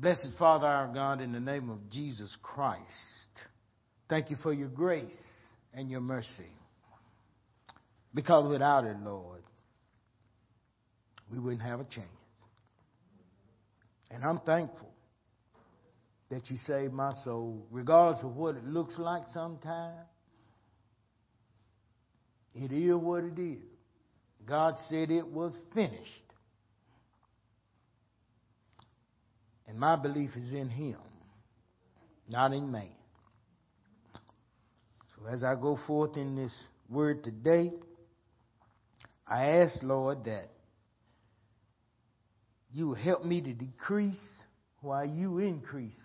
Blessed Father, our God, in the name of Jesus Christ, thank you for your grace and your mercy. Because without it, Lord, we wouldn't have a chance. And I'm thankful that you saved my soul, regardless of what it looks like sometimes. It is what it is. God said it was finished. And my belief is in Him, not in man. So as I go forth in this word today, I ask, Lord, that you will help me to decrease while you increase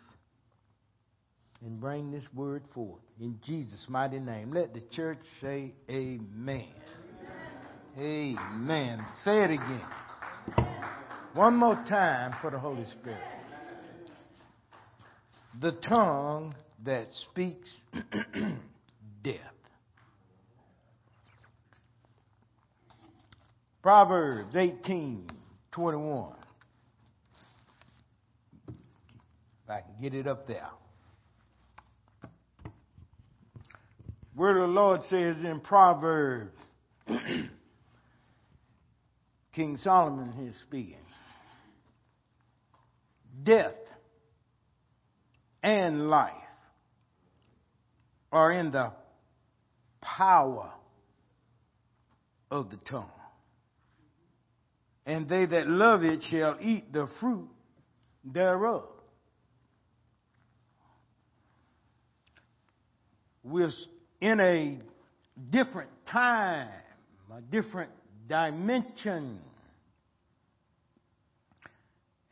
and bring this word forth. In Jesus' mighty name, let the church say amen. Amen. Amen. Say it again. One more time for the Holy Spirit. The tongue that speaks death. Proverbs 18:21. If I can get it up there. Word of the Lord says in Proverbs, King Solomon here speaking, death and life are in the power of the tongue. And they that love it shall eat the fruit thereof. We're in a different time, a different dimension.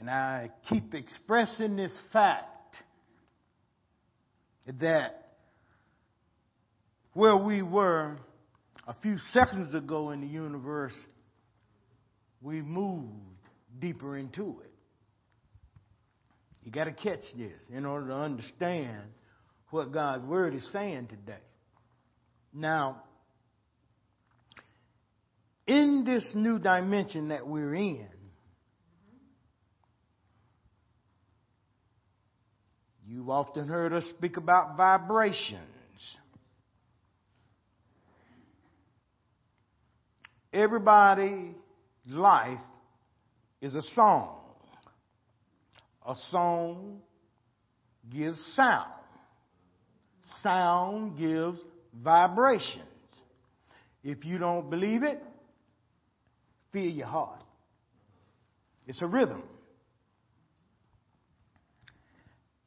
And I keep expressing this fact that where we were a few seconds ago in the universe, we moved deeper into it. You got to catch this in order to understand what God's Word is saying today. Now, in this new dimension that we're in, you've often heard us speak about vibrations. Everybody's life is a song. A song gives sound. Sound gives vibrations. If you don't believe it, feel your heart. It's a rhythm.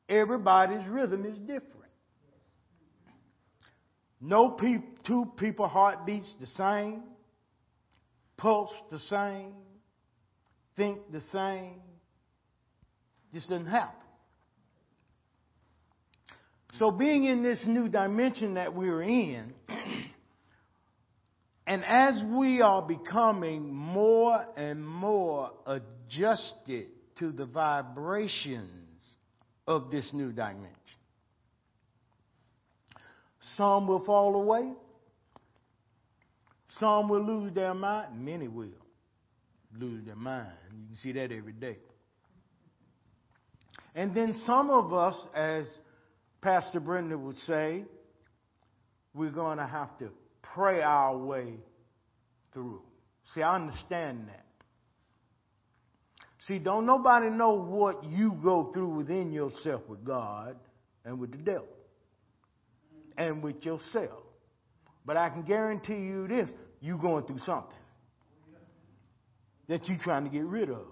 Everybody's rhythm is different. No two people heartbeats the same, pulse the same, think the same. Just doesn't happen. So being in this new dimension that we're in, and as we are becoming more and more adjusted to the vibrations of this new dimension, some will fall away. Some will lose their mind. Many will lose their mind. You can see that every day. And then some of us, as Pastor Brenda would say, we're going to have to pray our way through. See, I understand that. See, don't nobody know what you go through within yourself with God and with the devil and with yourself. But I can guarantee you this, you're going through something that you're trying to get rid of.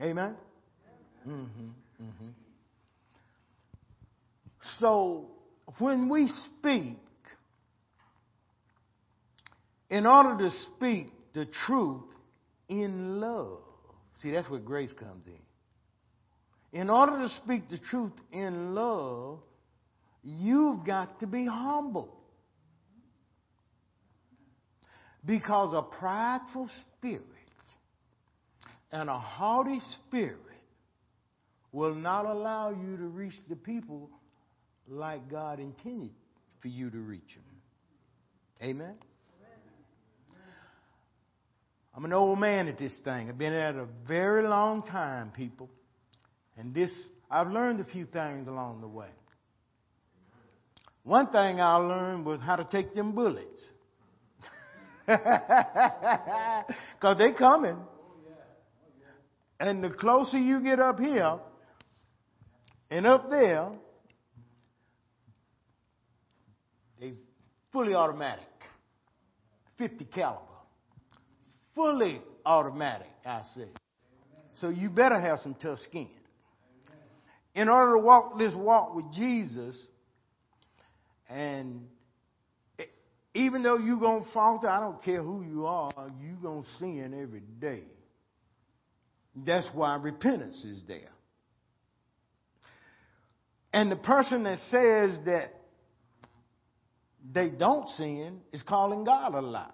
Amen? Mm-hmm, mm-hmm. So, when we speak, in order to speak the truth in love, see, that's where grace comes in. In order to speak the truth in love, you've got to be humble. Because a prideful spirit and a haughty spirit will not allow you to reach the people like God intended for you to reach them. Amen? I'm an old man at this thing. I've been at it a very long time, people. And this, I've learned a few things along the way. One thing I learned was how to take them bullets. Because they're coming. And the closer you get up here and up there, they fully automatic. 50 caliber. Fully automatic, I say. So you better have some tough skin. In order to walk this walk with Jesus, and even though you're going to falter, I don't care who you are, you're going to sin every day. That's why repentance is there. And the person that says that they don't sin is calling God a lie.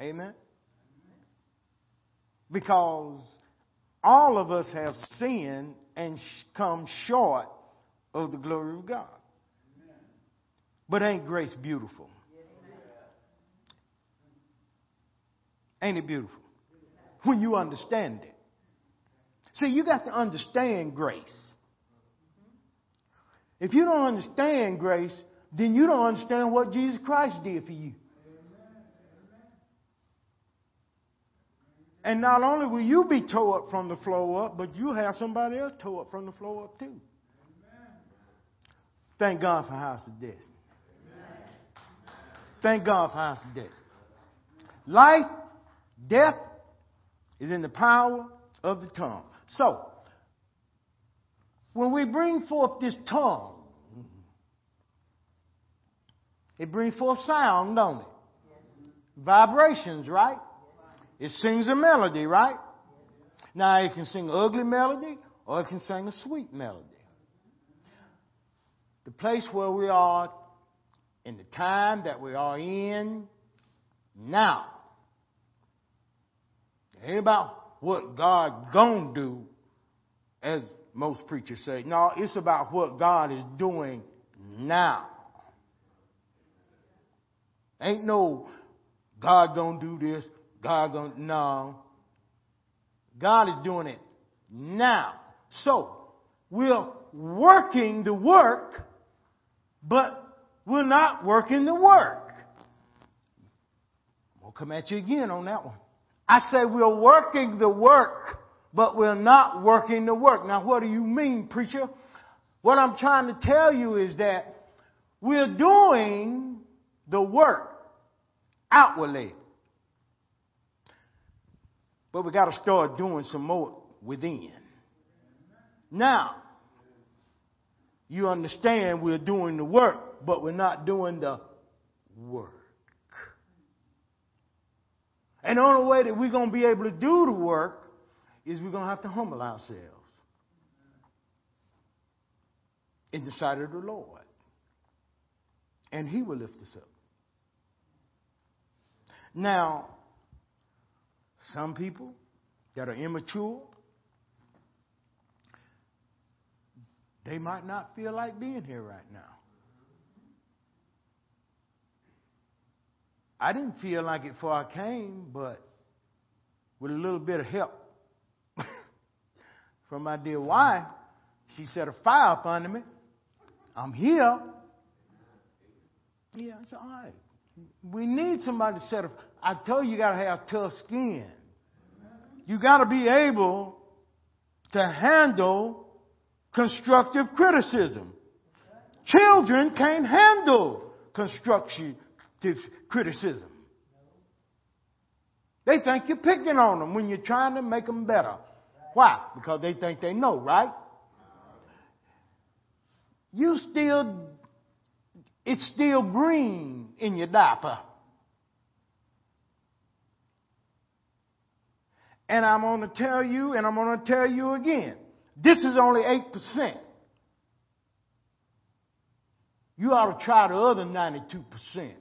Amen? Because all of us have sinned and come short of the glory of God. But ain't grace beautiful? Ain't it beautiful? When you understand it. See, you got to understand grace. If you don't understand grace, then you don't understand what Jesus Christ did for you. And not only will you be towed up from the floor up, but you'll have somebody else towed up from the floor up too. Thank God for house of death. Thank God for house of death. Life, death is in the power of the tongue. So, when we bring forth this tongue, it brings forth sound, don't it? Vibrations, right? It sings a melody, right? Now, it can sing an ugly melody or it can sing a sweet melody. The place where we are in the time that we are in now. It ain't about what God gonna do, as most preachers say. No, it's about what God is doing now. Ain't no God gonna do this, God gonna... No. God is doing it now. So, we're working the work, but we're not working the work. We'll come at you again on that one. I say we're working the work, but we're not working the work. Now, what do you mean, preacher? What I'm trying to tell you is that we're doing the work outwardly. But we got to start doing some more within. Now, you understand we're doing the work, but we're not doing the work. And the only way that we're going to be able to do the work is we're going to have to humble ourselves in the sight of the Lord. And He will lift us up. Now, some people that are immature, they might not feel like being here right now. I didn't feel like it before I came, but with a little bit of help from my dear wife, she set a fire up under me. I'm here. Yeah, it's all right. We need somebody to set a fire. I told you, you got to have tough skin. You got to be able to handle constructive criticism. Children can't handle construction. Criticism. They think you're picking on them when you're trying to make them better. Why? Because they think they know, right? It's still green in your diaper. And I'm going to tell you, and I'm going to tell you again, this is only 8%. You ought to try the other 92%.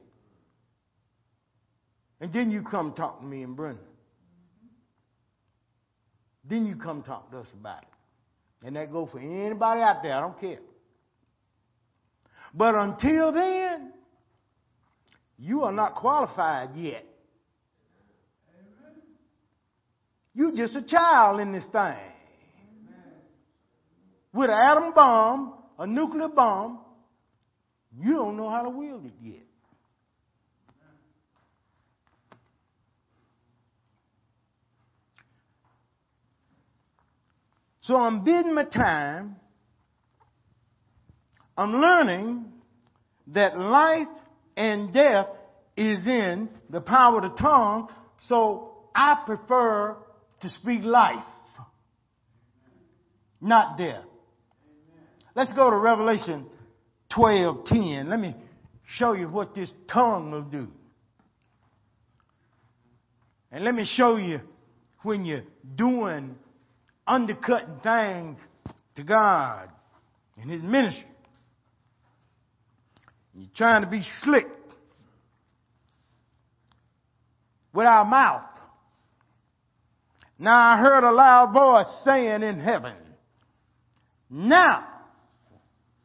And then you come talk to me and Brenda. Then you come talk to us about it. And that goes for anybody out there. I don't care. But until then, you are not qualified yet. You're just a child in this thing. with an atom bomb, a nuclear bomb, you don't know how to wield it yet. So I'm bidding my time. I'm learning that life and death is in the power of the tongue, so I prefer to speak life, not death. Let's go to Revelation 12:10. Let me show you what this tongue will do. And let me show you when you're doing undercutting things to God and His ministry. You're trying to be slick with our mouth. Now I heard a loud voice saying in heaven, now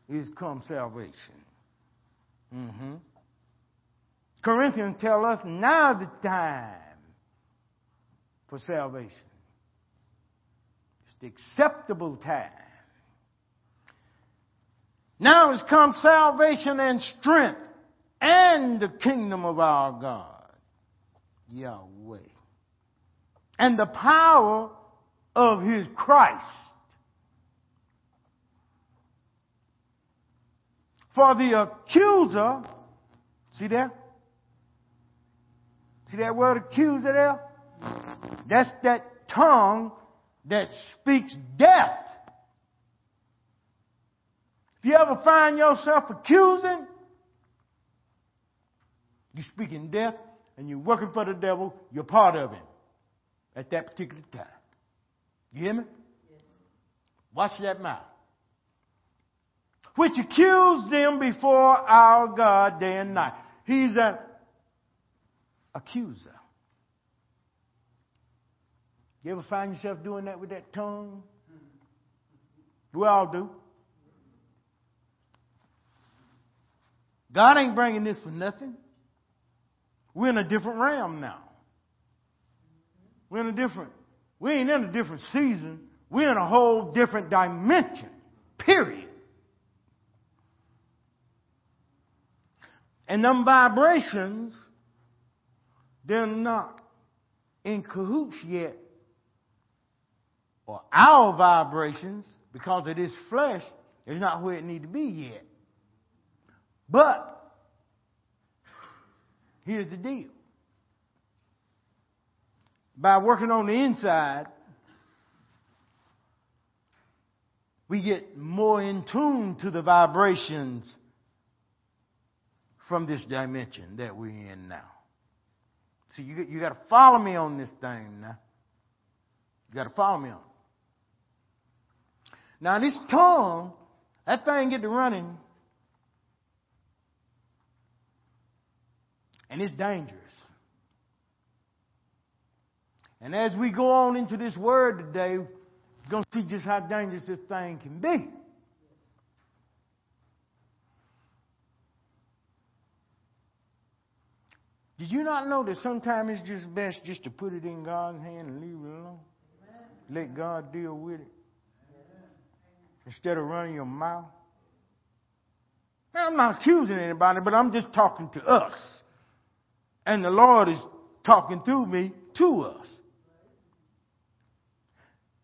is come salvation. Mm-hmm. Corinthians tell us now the time for salvation. It's the acceptable time. Now has come salvation and strength and the kingdom of our God, Yahweh, and the power of His Christ. For the accuser, see there? See that word accuser there? That's that tongue that speaks death. If you ever find yourself accusing, you're speaking death and you're working for the devil, you're part of him at that particular time. You hear me? Yes. Watch that mouth. Which accused them before our God day and night. He's an accuser. You ever find yourself doing that with that tongue? We all do. God ain't bringing this for nothing. We're in a different realm now. We ain't in a different season. We're in a whole different dimension. Period. And them vibrations, they're not in cahoots yet, or our vibrations, because of this flesh, is not where it need to be yet. But here's the deal. By working on the inside, we get more in tune to the vibrations from this dimension that we're in now. See, you got to follow me on this thing now. You got to follow me on it. Now, this tongue, that thing get to running. And it's dangerous. And as we go on into this word today, we're going to see just how dangerous this thing can be. Did you not know that sometimes it's just best just to put it in God's hand and leave it alone? Let God deal with it. Instead of running your mouth. Now, I'm not accusing anybody, but I'm just talking to us. And the Lord is talking through me to us.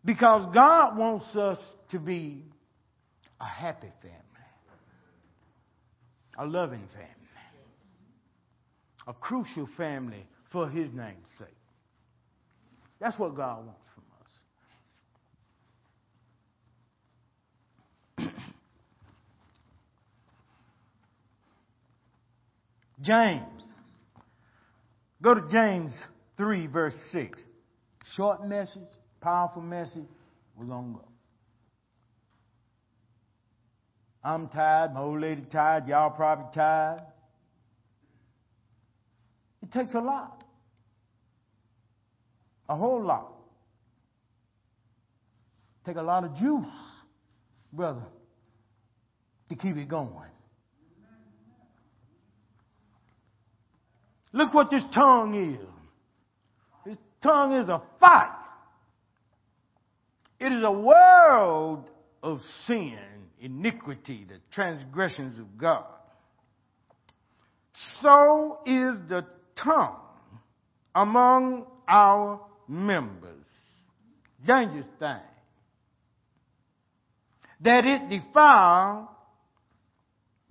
Because God wants us to be a happy family. A loving family. A crucial family for His name's sake. That's what God wants from us. James. Go to James 3, verse 6. Short message, powerful message. We're going to go. I'm tired. My old lady tired. Y'all probably tired. It takes a lot. A whole lot. Take a lot of juice, brother, to keep it going. Look what this tongue is. This tongue is a fire. It is a world of sin, iniquity, the transgressions of God. So is the tongue among our members. Dangerous thing. That it defile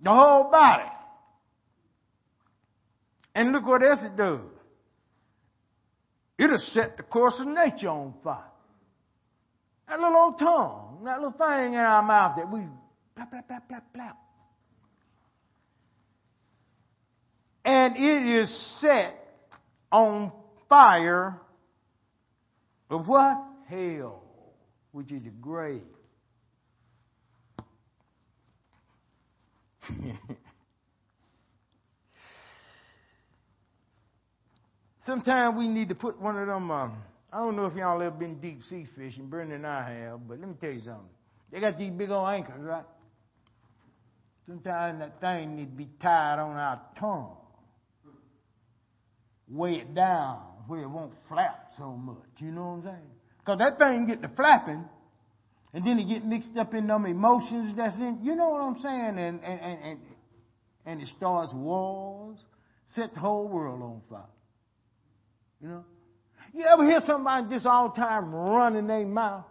the whole body. And look what else it does. It'll set the course of nature on fire. That little old tongue, that little thing in our mouth that we plap, plap, plap, plap, plap. And it is set on fire of what? Hell, which is the grave. Sometimes we need to put one of them, I don't know if y'all ever been deep sea fishing, Brendan and I have, but let me tell you something. They got these big old anchors, right? Sometimes that thing needs to be tied on our tongue. Weigh it down where it won't flap so much, you know what I'm saying? Because that thing get to flapping, and then it get mixed up in them emotions that's in, you know what I'm saying? And it starts wars, set the whole world on fire. You know? You ever hear somebody just all the time running their mouth?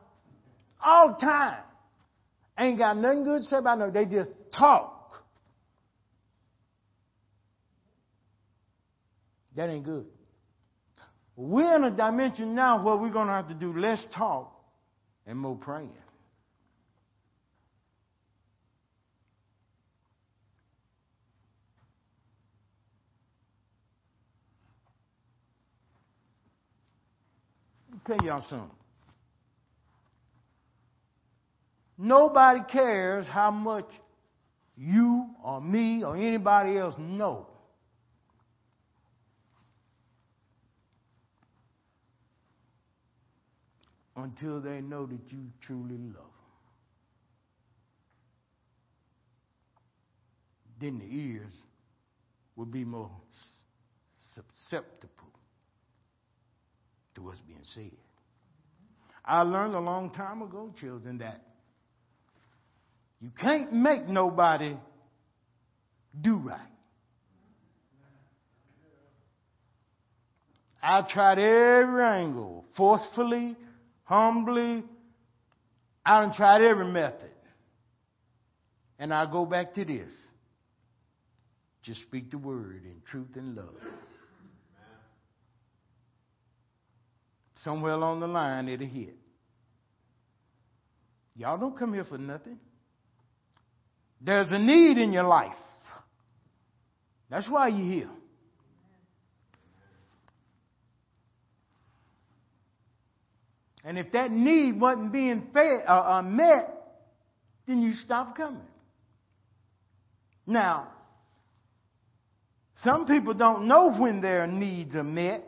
All the time. Ain't got nothing good to say about no. They just talk. That ain't good. We're in a dimension now where we're going to have to do less talk and more praying. Tell y'all something. Nobody cares how much you or me or anybody else know. Until they know that you truly love them. Then the ears will be more susceptible to what's being said. I learned a long time ago, children, that you can't make nobody do right. I tried every angle, forcefully, humbly. I done tried every method. And I go back to this. Just speak the word in truth and love. Somewhere along the line, it'll hit. Y'all don't come here for nothing. There's a need in your life. That's why you're here. And if that need wasn't being met, then you stop coming. Now, some people don't know when their needs are met.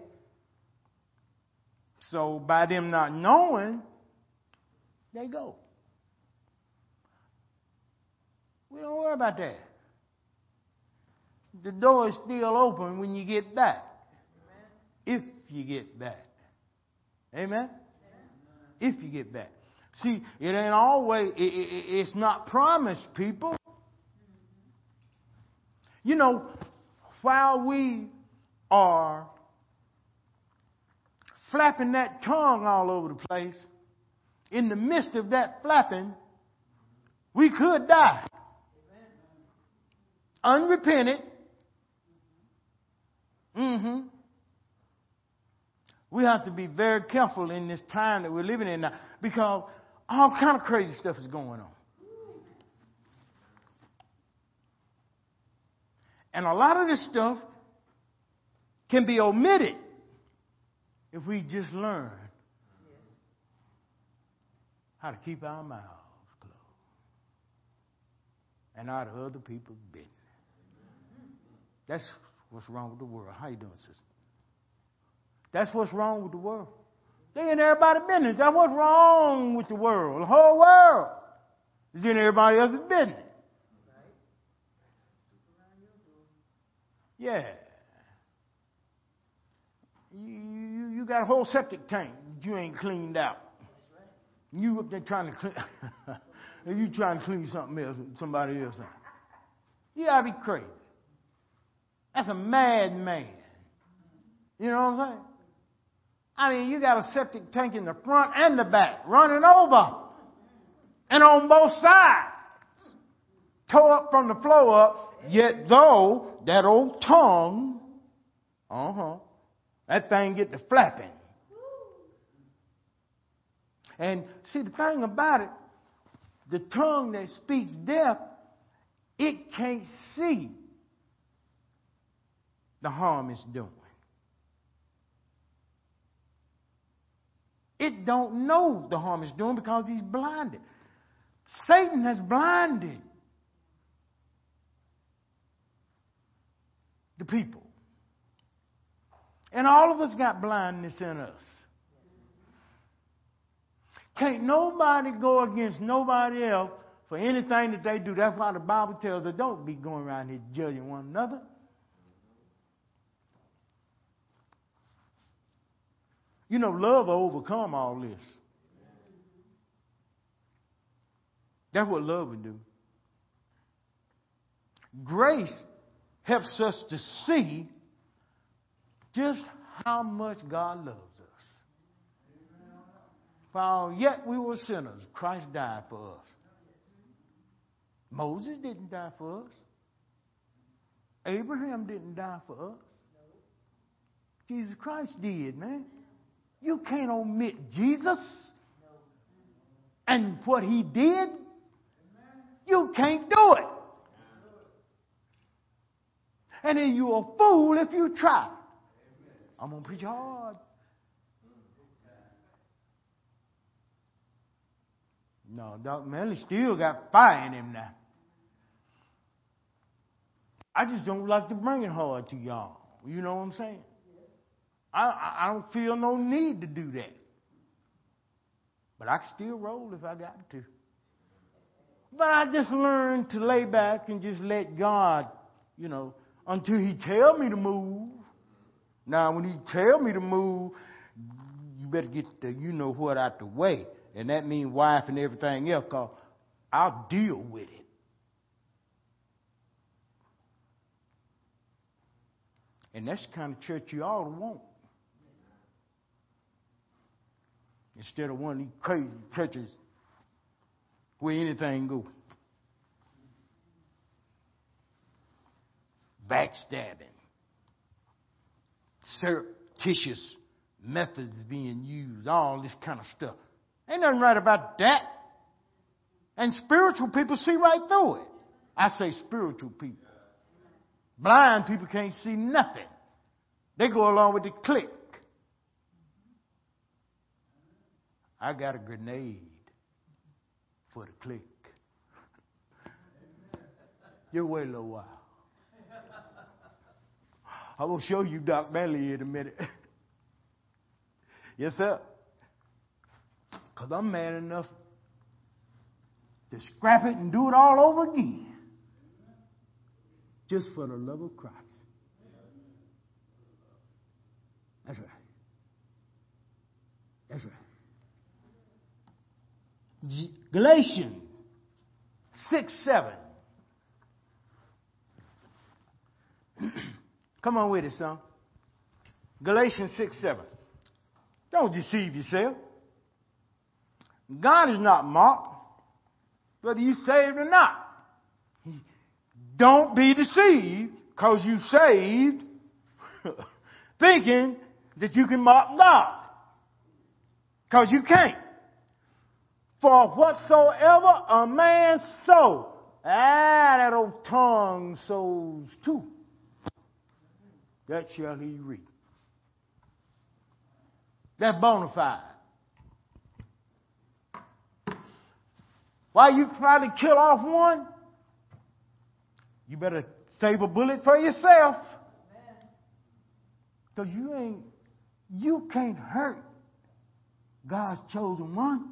So by them not knowing, they go. We don't worry about that. The door is still open when you get back. Amen. If you get back. Amen? Amen? If you get back. See, it ain't always, it's not promised, people. You know, while we are flapping that tongue all over the place, in the midst of that flapping, we could die. Amen. Unrepentant. We have to be very careful in this time that we're living in now, because all kind of crazy stuff is going on. And a lot of this stuff can be omitted if we just learn how to keep our mouths closed and out of other people's business. That's what's wrong with the world. How you doing, sister? That's what's wrong with the world. They in everybody's business. That's what's wrong with the world. The whole world is in everybody else's business. Yeah. You got a whole septic tank you ain't cleaned out. You up there trying to clean. and you trying to clean something else, somebody else out. You got to be crazy. That's a madman. You know what I'm saying? I mean, you got a septic tank in the front and the back, running over. And on both sides. Tore up from the floor up, yet though that old tongue, that thing get to flapping. And see, the thing about it, the tongue that speaks death, it can't see the harm it's doing. It don't know the harm it's doing because he's blinded. Satan has blinded the people. And all of us got blindness in us. Can't nobody go against nobody else for anything that they do. That's why the Bible tells us don't be going around here judging one another. You know, love will overcome all this. That's what love would do. Grace helps us to see just how much God loves us. While yet we were sinners, Christ died for us. Moses didn't die for us. Abraham didn't die for us. Jesus Christ did, man. You can't omit Jesus and what he did. You can't do it. And then you're a fool if you try. I'm going to preach hard. No, Doc Manley still got fire in him now. I just don't like to bring it hard to y'all. You know what I'm saying? I don't feel no need to do that. But I can still roll if I got to. But I just learned to lay back and just let God, you know, until he tell me to move. Now, when he tell me to move, you better get the you-know-what out the way. And that means wife and everything else, because I'll deal with it. And that's the kind of church you ought to want. Instead of one of these crazy churches where anything goes. Backstabbing. Surreptitious methods being used. All this kind of stuff. Ain't nothing right about that. And spiritual people see right through it. I say spiritual people. Blind people can't see nothing. They go along with the click. I got a grenade for the click. You wait a little while. I will show you Doc Manley in a minute. Yes, sir. Because I'm man enough to scrap it and do it all over again. Just for the love of Christ. That's right. That's right. Galatians 6:7. Come on with it, son. Galatians 6:7. Don't deceive yourself. God is not mocked, whether you saved or not. Don't be deceived because you saved thinking that you can mock God. Because you can't. For whatsoever a man sows, that old tongue sows too. That shall he reap. That's bona fide. While you try to kill off one, you better save a bullet for yourself. Because you can't hurt God's chosen one.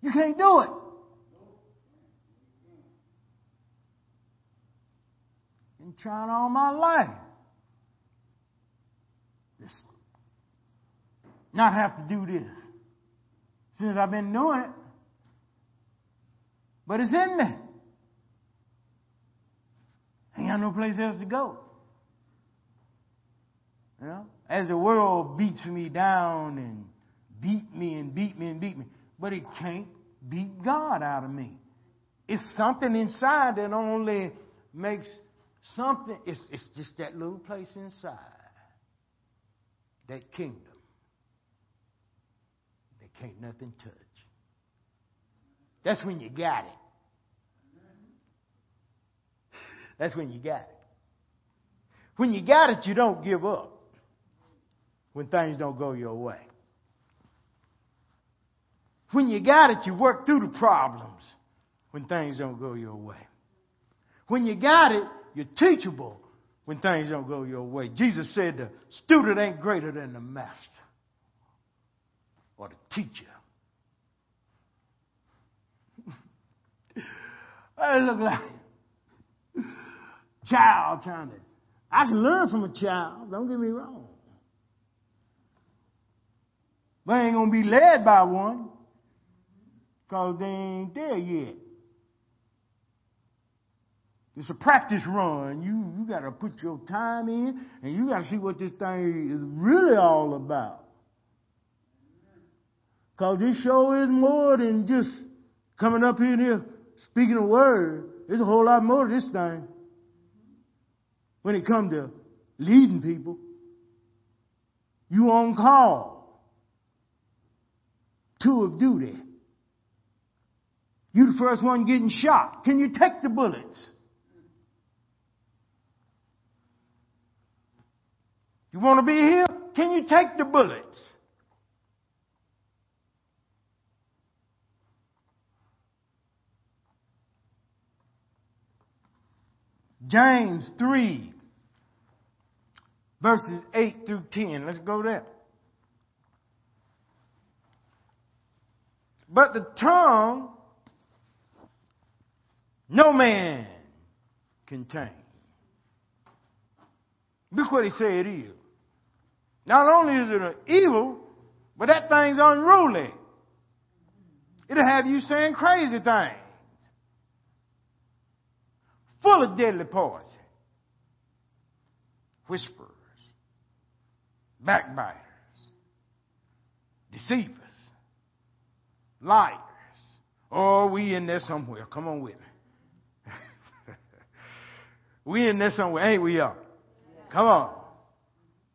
You can't do it. Been trying all my life. Just not have to do this. since I've been doing it. But it's in me. Ain't got no place else to go. You know? As the world beats me down and beat me. But it can't beat God out of me. It's something inside that only makes something. It's just that little place inside. That kingdom. That can't nothing touch. That's when you got it. That's when you got it. When you got it, you don't give up. When things don't go your way. When you got it, you work through the problems. When things don't go your way. When you got it, you're teachable. When things don't go your way. Jesus said the student ain't greater than the master. Or the teacher. I look like a child trying to. I can learn from a child, don't get me wrong. But I ain't going to be led by one because they ain't there yet. It's a practice run. You got to put your time in and you got to see what this thing is really all about. Because this show is more than just coming up in here. Speaking of word, there's a whole lot more to this thing when it comes to leading people. You on call. Two of duty. You the first one getting shot. Can you take the bullets? You want to be here? Can you take the bullets? James 3, verses 8 through 10. Let's go there. But the tongue, no man can tame. Look what he said it is. Not only is it an evil, but that thing's unruly. It'll have you saying crazy things. Full of deadly poison. Whisperers. Backbiters. Deceivers. Liars. Oh, we in there somewhere. Come on with me. We in there somewhere. Ain't we up? Come on.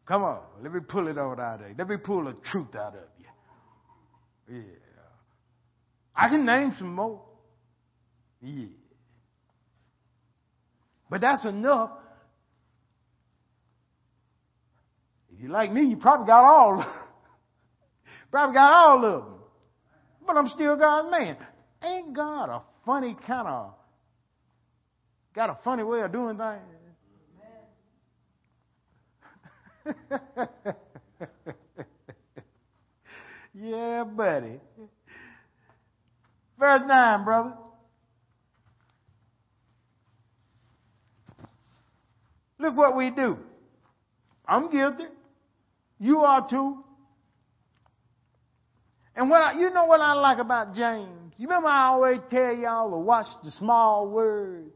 Come on. Let me pull it out of you. Let me pull the truth out of you. Yeah. I can name some more. Yeah. But that's enough. If you like me, you probably got all of them. But I'm still God's man. Ain't God a funny kind of, got a funny way of doing things? Yeah, buddy. Verse 9, brother. Look what we do. I'm guilty. You are too. And you know what I like about James? You remember I always tell y'all to watch the small words?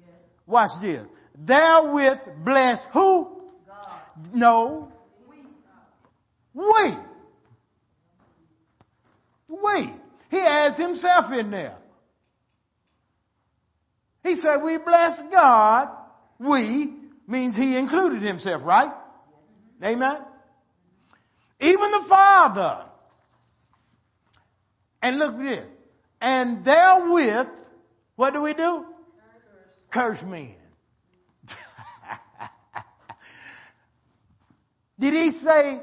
Yes. Watch this. Therewith bless who? God. No. We. He adds himself in there. He said we bless God. We. Means he included himself, right? Amen? Even the Father. And look at this. And therewith, what do we do? Curse men. Did he say,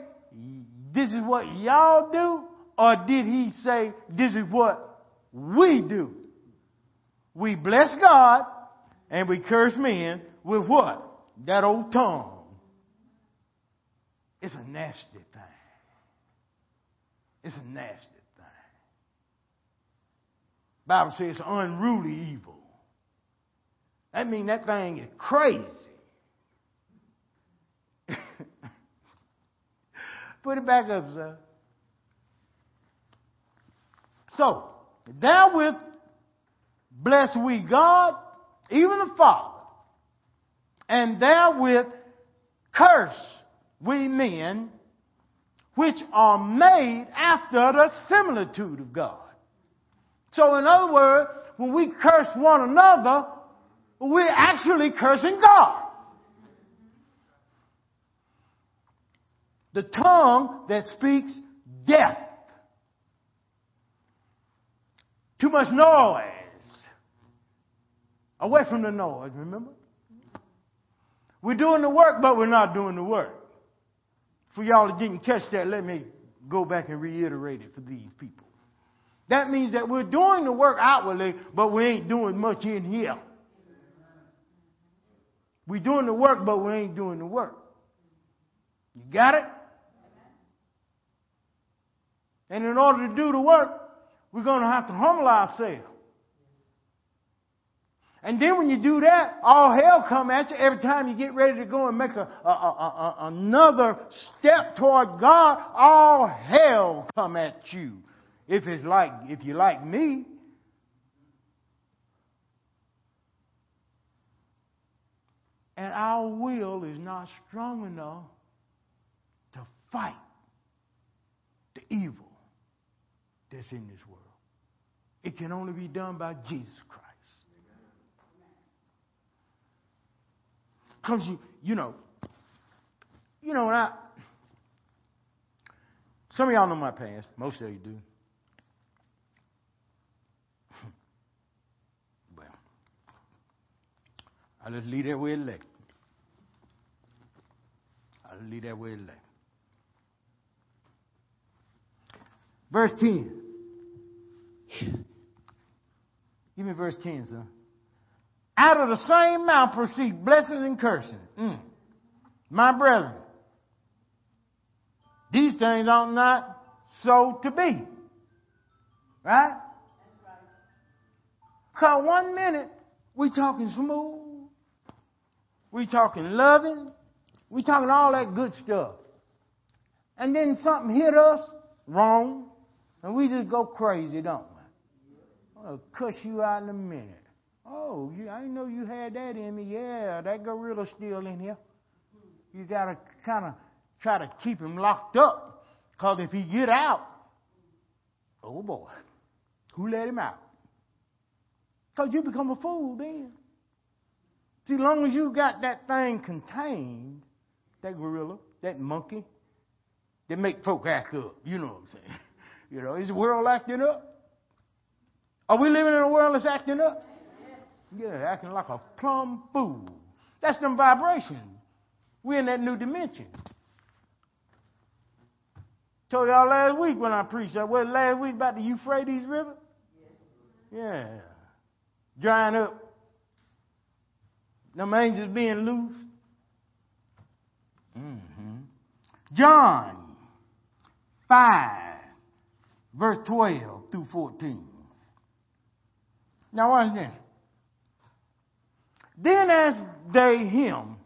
this is what y'all do? Or did he say, this is what we do? We bless God and we curse men with what? That old tongue. It's a nasty thing. It's a nasty thing. The Bible says it's unruly evil. That means that thing is crazy. Put it back up, sir. So, therewith bless we God, even the Father, and therewith curse we men, which are made after the similitude of God. So in other words, when we curse one another, we're actually cursing God. The tongue that speaks death. Too much noise. Away from the noise, remember? We're doing the work, but we're not doing the work. For y'all that didn't catch that, let me go back and reiterate it for these people. That means that we're doing the work outwardly, but we ain't doing much in here. We're doing the work, but we ain't doing the work. You got it? And in order to do the work, we're going to have to humble ourselves. And then when you do that, all hell come at you every time you get ready to go and make another step toward God. All hell come at you. If you like me. And our will is not strong enough to fight the evil that's in this world. It can only be done by Jesus Christ. Because you know, some of y'all know my past. Most of you do. Well, I just leave that way it lay. Verse 10. Give me verse 10, son. Out of the same mouth proceed blessings and curses. My brethren, these things ought not so to be. Right? Because one minute we talking smooth, we talking loving, we talking all that good stuff. And then something hit us wrong, and we just go crazy, don't we? I'll cuss you out in a minute. Oh, I didn't know you had that in me. Yeah, that gorilla's still in here. You got to kind of try to keep him locked up, because if he get out, oh boy, who let him out? Because you become a fool then. See, as long as you got that thing contained, that gorilla, that monkey, they make folk act up. You know what I'm saying? Is the world acting up? Are we living in a world that's acting up? Yeah, acting like a plumb fool. That's them vibrations. We're in that new dimension. Told y'all last week when I preached, last week about the Euphrates River? Yeah. Drying up. Them angels being loose. Mm-hmm. John 5, verse 12 through 14. Now watch this. Then asked they him,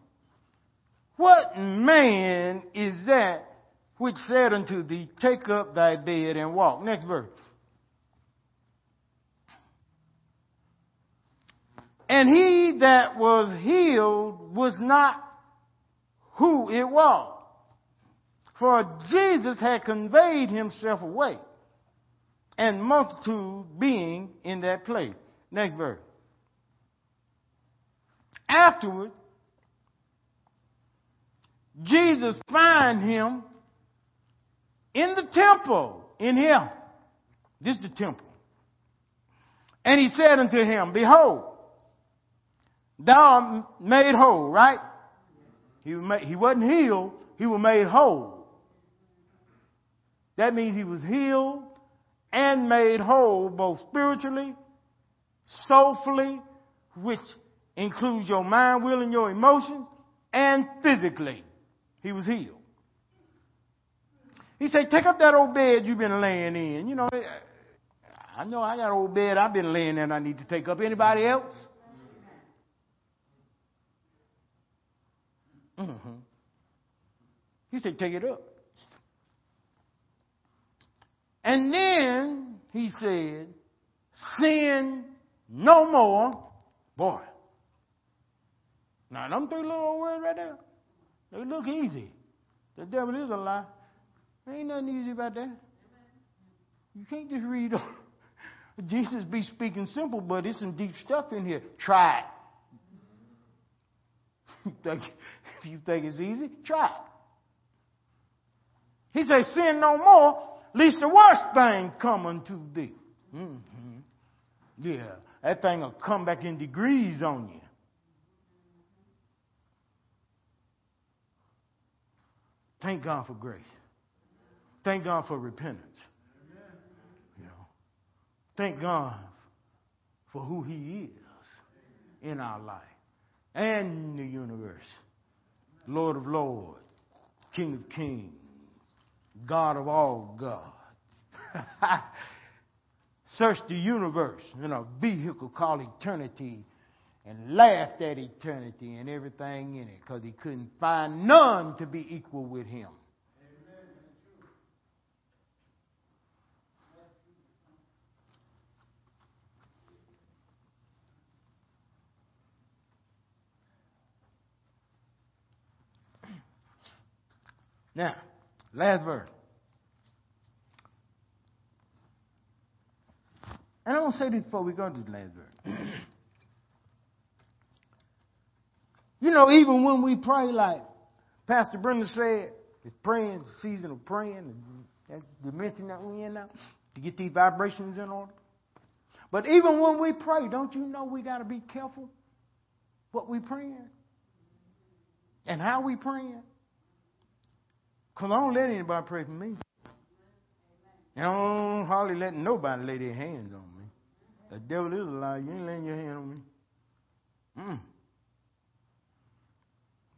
what man is that which said unto thee, take up thy bed and walk? Next verse. And he that was healed was not who it was, for Jesus had conveyed himself away, and multitude being in that place. Next verse. Afterward, Jesus find him in the temple, in here. This is the temple. And he said unto him, behold, thou art made whole, right? He wasn't healed, he was made whole. That means he was healed and made whole, both spiritually, soulfully, which includes your mind, will, and your emotions, and physically. He was healed. He said, take up that old bed you've been laying in. I know I got an old bed I've been laying in I need to take up. Anybody else? Mm-hmm. He said, take it up. And then he said, sin no more. Boy. Now, them three little old words right there, they look easy. The devil is a lie. There ain't nothing easy about that. You can't just read. Jesus be speaking simple, but it's some deep stuff in here. Try it. If you think it's easy, try it. He says, sin no more, lest the worst thing come unto thee. Mm-hmm. Yeah, that thing will come back in degrees on you. Thank God for grace. Thank God for repentance. You know, thank God for who He is in our life and the universe. Lord of lords, King of kings, God of all gods. Search the universe in a vehicle called eternity and laughed at eternity and everything in it because he couldn't find none to be equal with him. Amen. Now, last verse. And I want to say this before we go to the last verse. You know, even when we pray, like Pastor Brenda said, it's praying, it's season of praying, and that's the dimension that we're in now, to get these vibrations in order. But even when we pray, don't you know we got to be careful what we praying and how we praying? Because I don't let anybody pray for me. And I don't hardly let nobody lay their hands on me. The devil is alive. You ain't laying your hand on me.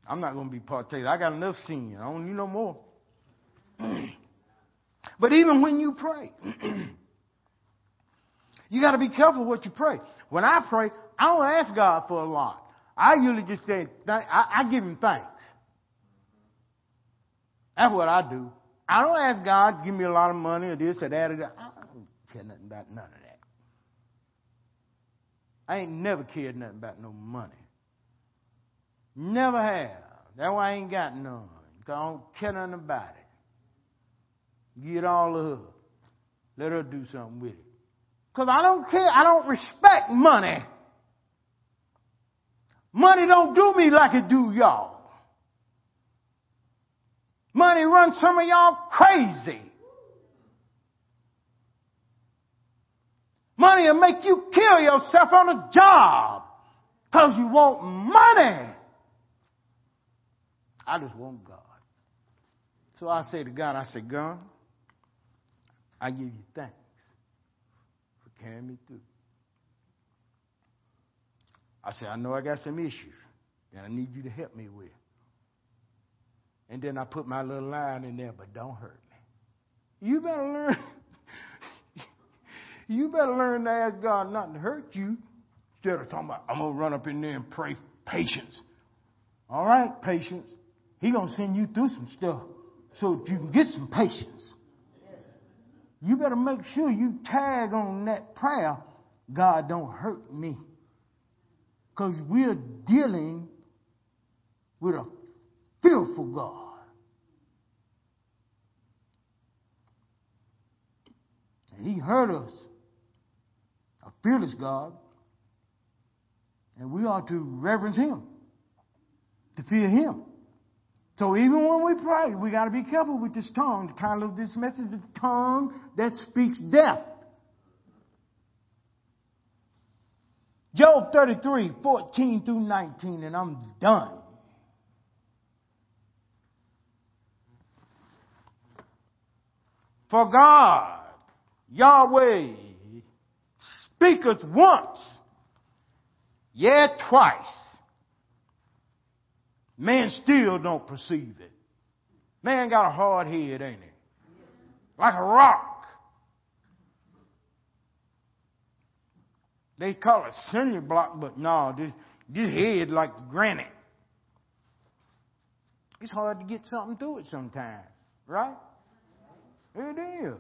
I'm not going to be partakers. I got enough sin. I don't need no more. But even when you pray, you got to be careful what you pray. When I pray, I don't ask God for a lot. I usually just say, I give him thanks. That's what I do. I don't ask God, give me a lot of money or this or that or that. I don't care nothing about none of that. I ain't never cared nothing about no money. Never have. That's why I ain't got none. Because I don't care nothing about it. Get all of her. Let her do something with it. Because I don't care. I don't respect money. Money don't do me like it do y'all. Money runs some of y'all crazy. Money will make you kill yourself on a job because you want money. I just want God. So I say to God, God, I give you thanks for carrying me through. I say, I know I got some issues that I need you to help me with. And then I put my little line in there, but don't hurt me. You better learn. You better learn to ask God not to hurt you. Instead of talking about, I'm going to run up in there and pray patience. All right, patience. He's going to send you through some stuff so that you can get some patience. You better make sure you tag on that prayer, God, don't hurt me. Because we're dealing with a fearful God. And he heard us, a fearless God, and we ought to reverence him, to fear him. So even when we pray, we got to be careful with this tongue. The title of this message, the tongue that speaks death. Job 33, 14 through 19, and I'm done. For God, Yahweh, speaketh once, yet twice. Man still don't perceive it. Man got a hard head, ain't he? Like a rock. They call it cinder block, but no, this head like granite. It's hard to get something through it sometimes, right? It is.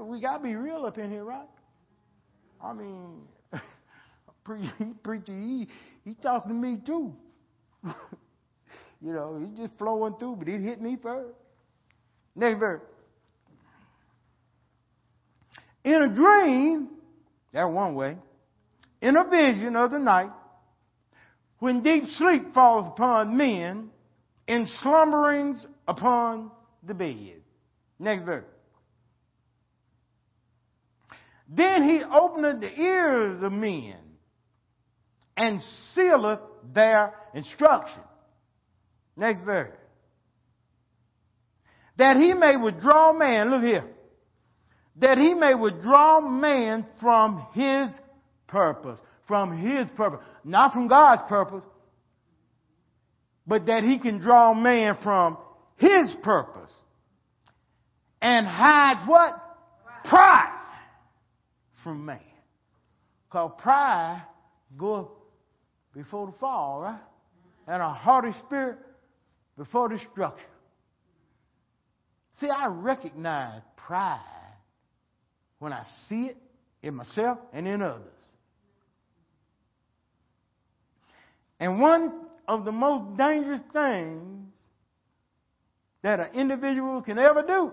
We got to be real up in here, right? I mean, preacher, he talking to me too. You know, he's just flowing through, but it hit me first. Next verse. In a dream, that's one way, in a vision of the night, when deep sleep falls upon men, in slumberings upon the bed. Next verse. Then he openeth the ears of men and sealeth their instruction. Next verse. That he may withdraw man, look here, that he may withdraw man from his purpose. From his purpose. Not from God's purpose, but that he can draw man from his purpose and hide what? Pride from man. Because pride goes before the fall, right? And a haughty spirit before destruction. See, I recognize pride when I see it in myself and in others. And one of the most dangerous things that an individual can ever do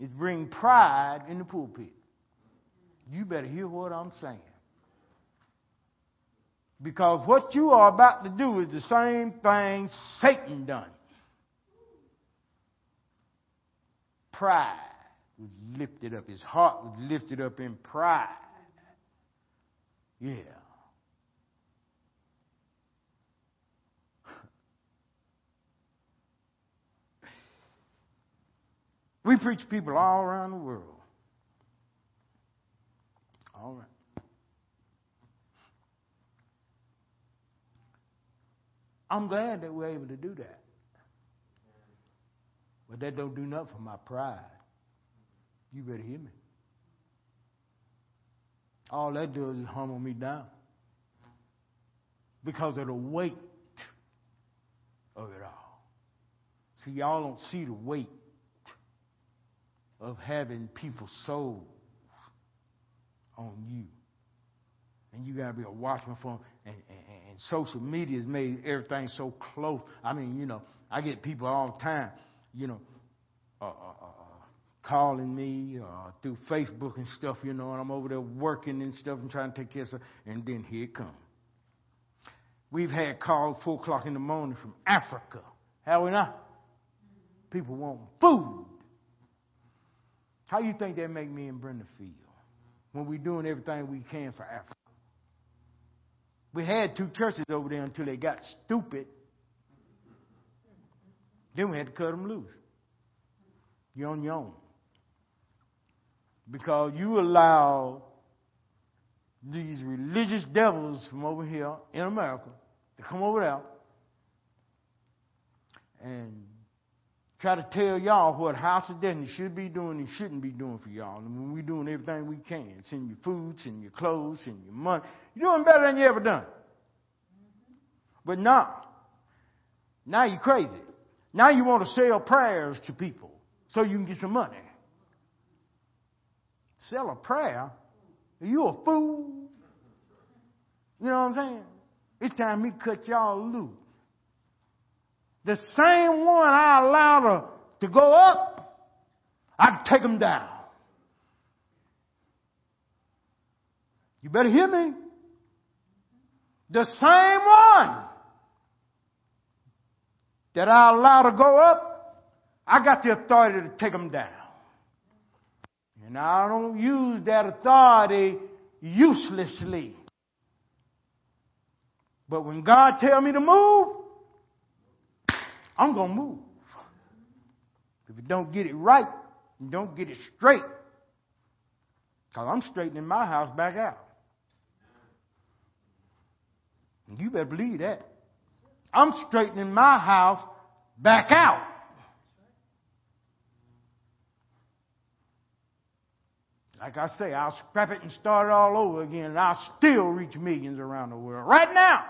is bring pride in the pulpit. You better hear what I'm saying. Because what you are about to do is the same thing Satan done. Pride was lifted up. His heart was lifted up in pride. Yeah. We preach people all around the world. All right. I'm glad that we're able to do that. But that don't do nothing for my pride. You better hear me. All that does is humble me down. Because of the weight of it all. See, y'all don't see the weight of having people's souls on you. And you got to be a watchman for them. And social media has made everything so close. I mean, you know, I get people all the time, you know, calling me through Facebook and stuff, you know, and I'm over there working and stuff and trying to take care of stuff. And then here it comes. We've had calls 4 o'clock in the morning from Africa. Have we not? People want food. How you think that make me and Brenda feel when we're doing everything we can for Africa? We had 2 churches over there until they got stupid. Then we had to cut them loose. You're on your own. Because you allow these religious devils from over here in America to come over there and try to tell y'all what House of Destiny should be doing and shouldn't be doing for y'all. And when we're doing everything we can, send you food, send you clothes, send you money. You're doing better than you ever done. But now you're crazy. Now you want to sell prayers to people so you can get some money. Sell a prayer? Are you a fool? You know what I'm saying? It's time we cut y'all loose. The same one I allow to go up, I take them down. You better hear me. The same one that I allow to go up, I got the authority to take them down. And I don't use that authority uselessly. But when God tells me to move, I'm going to move. If you don't get it right, you don't get it straight. Because I'm straightening my house back out. And you better believe that. I'm straightening my house back out. Like I say, I'll scrap it and start it all over again, and I'll still reach millions around the world right now.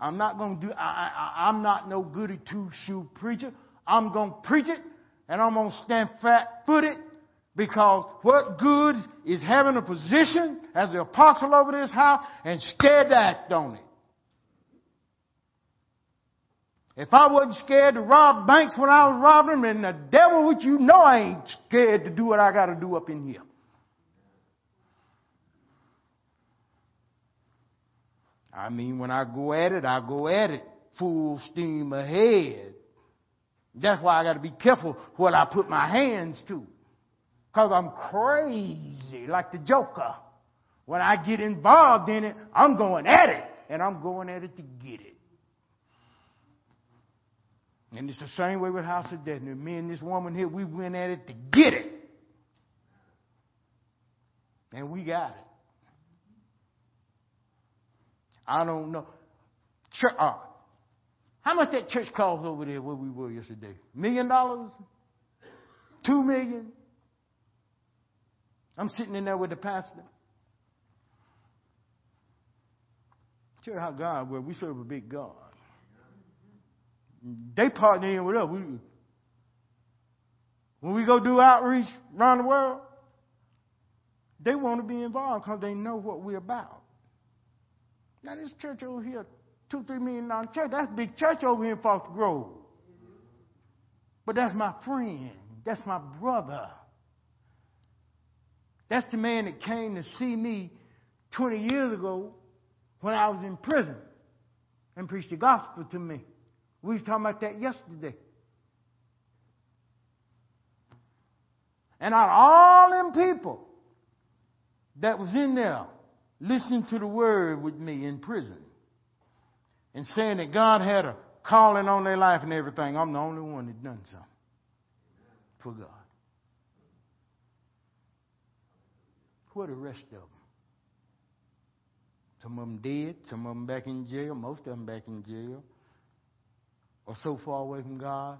I'm not going to do, I'm not no goody two-shoe preacher. I'm going to preach it, and I'm going to stand flat-footed, because what good is having a position as the apostle over this house and scared to act on it? If I wasn't scared to rob banks when I was robbing them, and the devil, which you know I ain't scared to do what I got to do up in here. I mean, when I go at it full steam ahead. That's why I got to be careful what I put my hands to. Because I'm crazy like the Joker. When I get involved in it, I'm going at it. And I'm going at it to get it. And it's the same way with House of Destiny. Me and this woman here, we went at it to get it. And we got it. I don't know. Church, how much that church cost over there where we were yesterday? $1 million? $2 million? I'm sitting in there with the pastor. Tell you how God works. We serve a big God. They partner in with us. When we go do outreach around the world, they want to be involved because they know what we're about. Now, this church over here, $2-3 million church, that's a big church over here in Foster Grove. But that's my friend. That's my brother. That's the man that came to see me 20 years ago when I was in prison and preached the gospel to me. We were talking about that yesterday. And out of all them people that was in there, listening to the word with me in prison and saying that God had a calling on their life and everything, I'm the only one that done something for God. Where the rest of them? Some of them dead, some of them back in jail, most of them back in jail, or so far away from God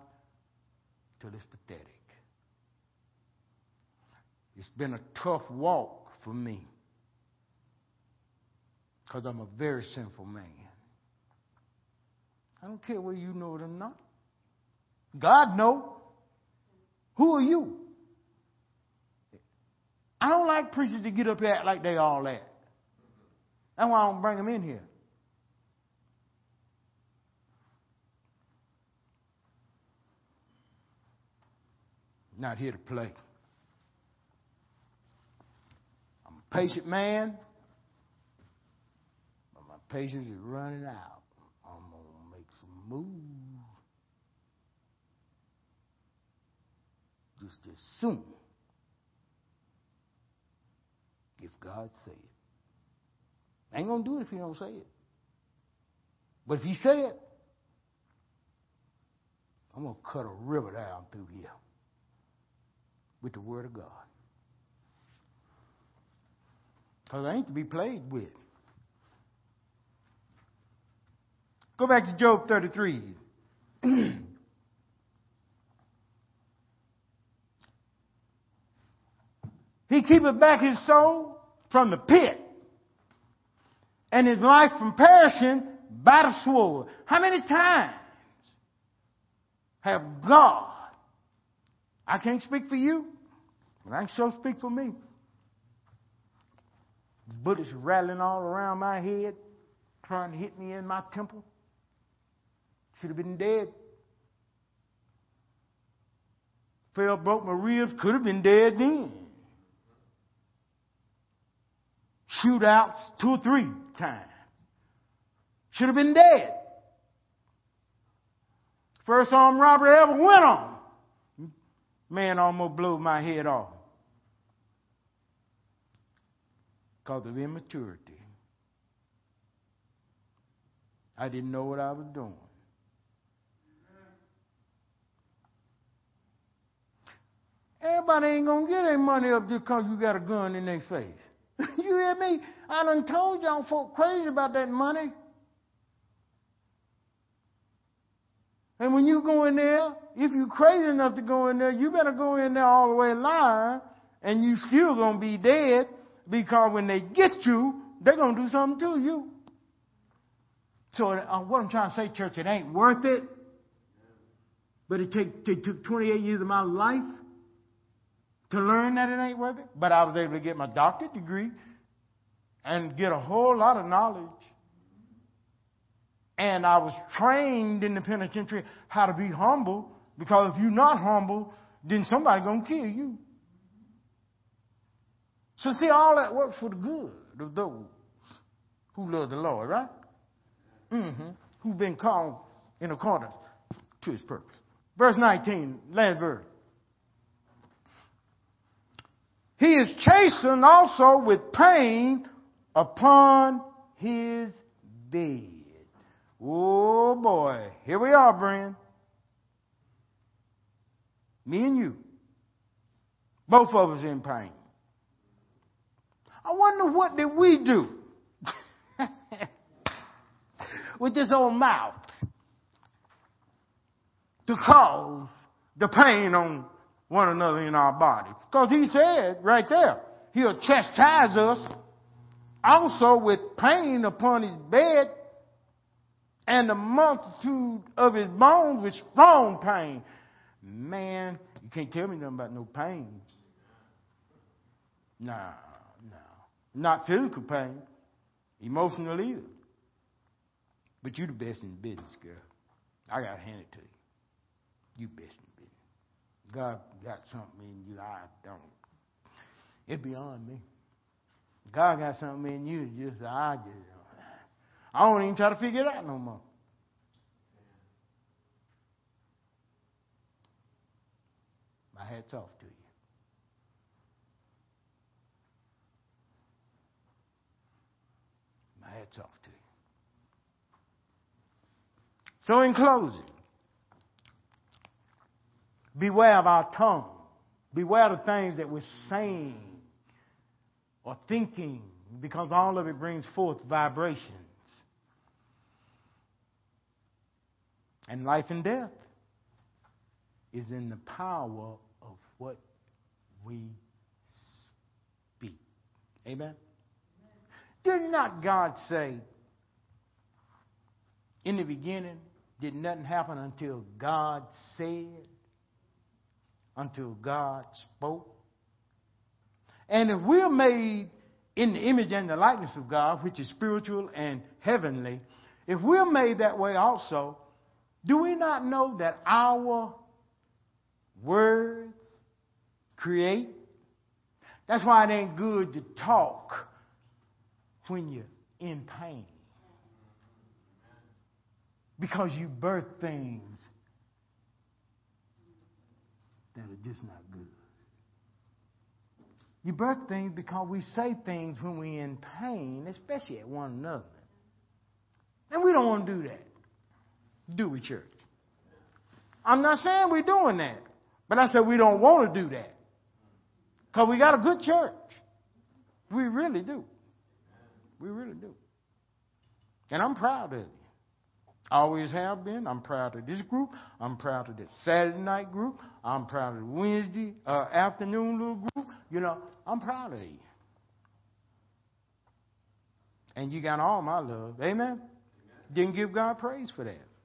till it's pathetic. It's been a tough walk for me. Because I'm a very sinful man. I don't care whether you know it or not. God know. Who are you? I don't like preachers to get up and act like they all that. That's why I don't bring them in here. I'm not here to play. I'm a patient man. Patience is running out. I'm going to make some moves just as soon if God say it. I ain't going to do it if he don't say it. But if he say it, I'm going to cut a river down through here with the word of God. Because I ain't to be played with. Go back to Job 33. He keepeth back his soul from the pit, and his life from perishing by the sword. How many times have God, I can't speak for you, and I can so speak for me. Bullets rattling all around my head, trying to hit me in my temple. Should have been dead. Fell, broke my ribs, could have been dead then. Shootouts 2 or 3 times. Should have been dead. First armed robbery I ever went on. Man almost blew my head off. Because of immaturity. I didn't know what I was doing. Everybody ain't going to get their money up just because you got a gun in their face. You hear me? I done told y'all folk crazy about that money. And when you go in there, if you crazy enough to go in there, you better go in there all the way lying, and you still going to be dead, because when they get you, they're going to do something to you. So what I'm trying to say, church, it ain't worth it. But it took 28 years of my life to learn that it ain't worth it. But I was able to get my doctorate degree and get a whole lot of knowledge. And I was trained in the penitentiary how to be humble, because if you're not humble, then somebody's going to kill you. So see, all that works for the good of those who love the Lord, right? Mm-hmm. Who've been called in accordance to his purpose. Verse 19, last verse. He is chastened also with pain upon his bed. Oh boy, here we are, Brian. Me and you. Both of us in pain. I wonder what did we do with this old mouth to cause the pain on one another in our body. Because he said right there, he'll chastise us also with pain upon his bed, and the multitude of his bones with strong pain. Man, you can't tell me nothing about no pain. No. Not physical pain. Emotional either. But you the best in the business, girl. I got to hand it to you. You best in the business. God got something in you I don't. It's beyond me. God got something in you just I just don't. I don't even try to figure it out no more. My hat's off to you. My hat's off to you. So in closing, beware of our tongue. Beware of the things that we're saying or thinking, because all of it brings forth vibrations and life and death is in the power of what we speak. Amen? Did not God say, in the beginning, did nothing happen until God said, until God spoke? And if we're made in the image and the likeness of God, which is spiritual and heavenly, if we're made that way also, do we not know that our words create? That's why it ain't good to talk when you're in pain. Because you birth things that are just not good. You birth things because we say things when we're in pain, especially at one another. And we don't want to do that. Do we, church? I'm not saying we're doing that. But I said we don't want to do that. Because we got a good church. We really do. We really do. And I'm proud of it. I always have been. I'm proud of this group. I'm proud of this Saturday night group. I'm proud of the Wednesday afternoon little group. You know, I'm proud of you. And you got all my love. Amen? Amen. Didn't give God praise for that.